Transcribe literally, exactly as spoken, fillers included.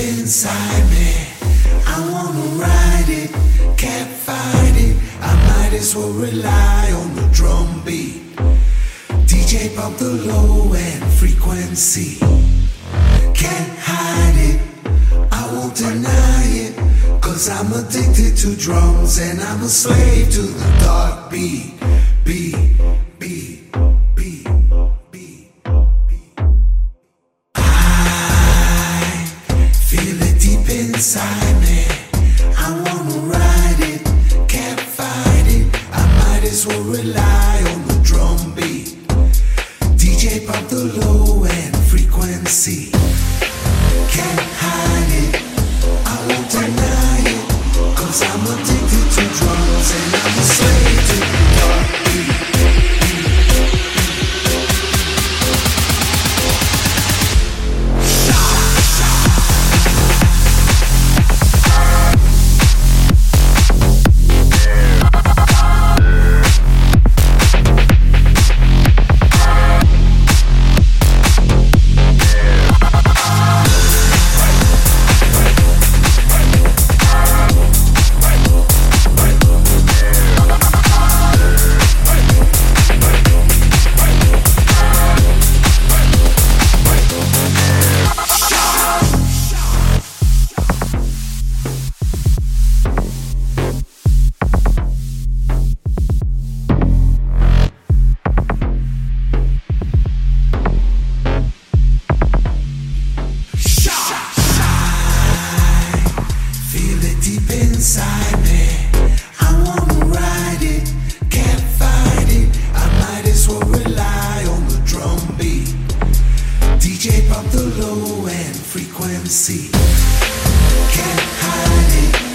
inside me. I wanna ride it, can't fight it. I might as well rely on the drum beat. D J pump the low end frequency. Can't hide it, I won't deny it, 'cause I'm addicted to drums and I'm a slave to the dark beat. Beat, beat, beat, beat, beat. I feel it deep inside me. I wanna ride it, can't fight it. I might as well rely on the drum beat. D J pump the low end frequency. Can't hide it, I won't deny it, 'cause I'm addicted to drums and I'm a slave to the dark beat. D J pump the low end frequency. Can't hide it.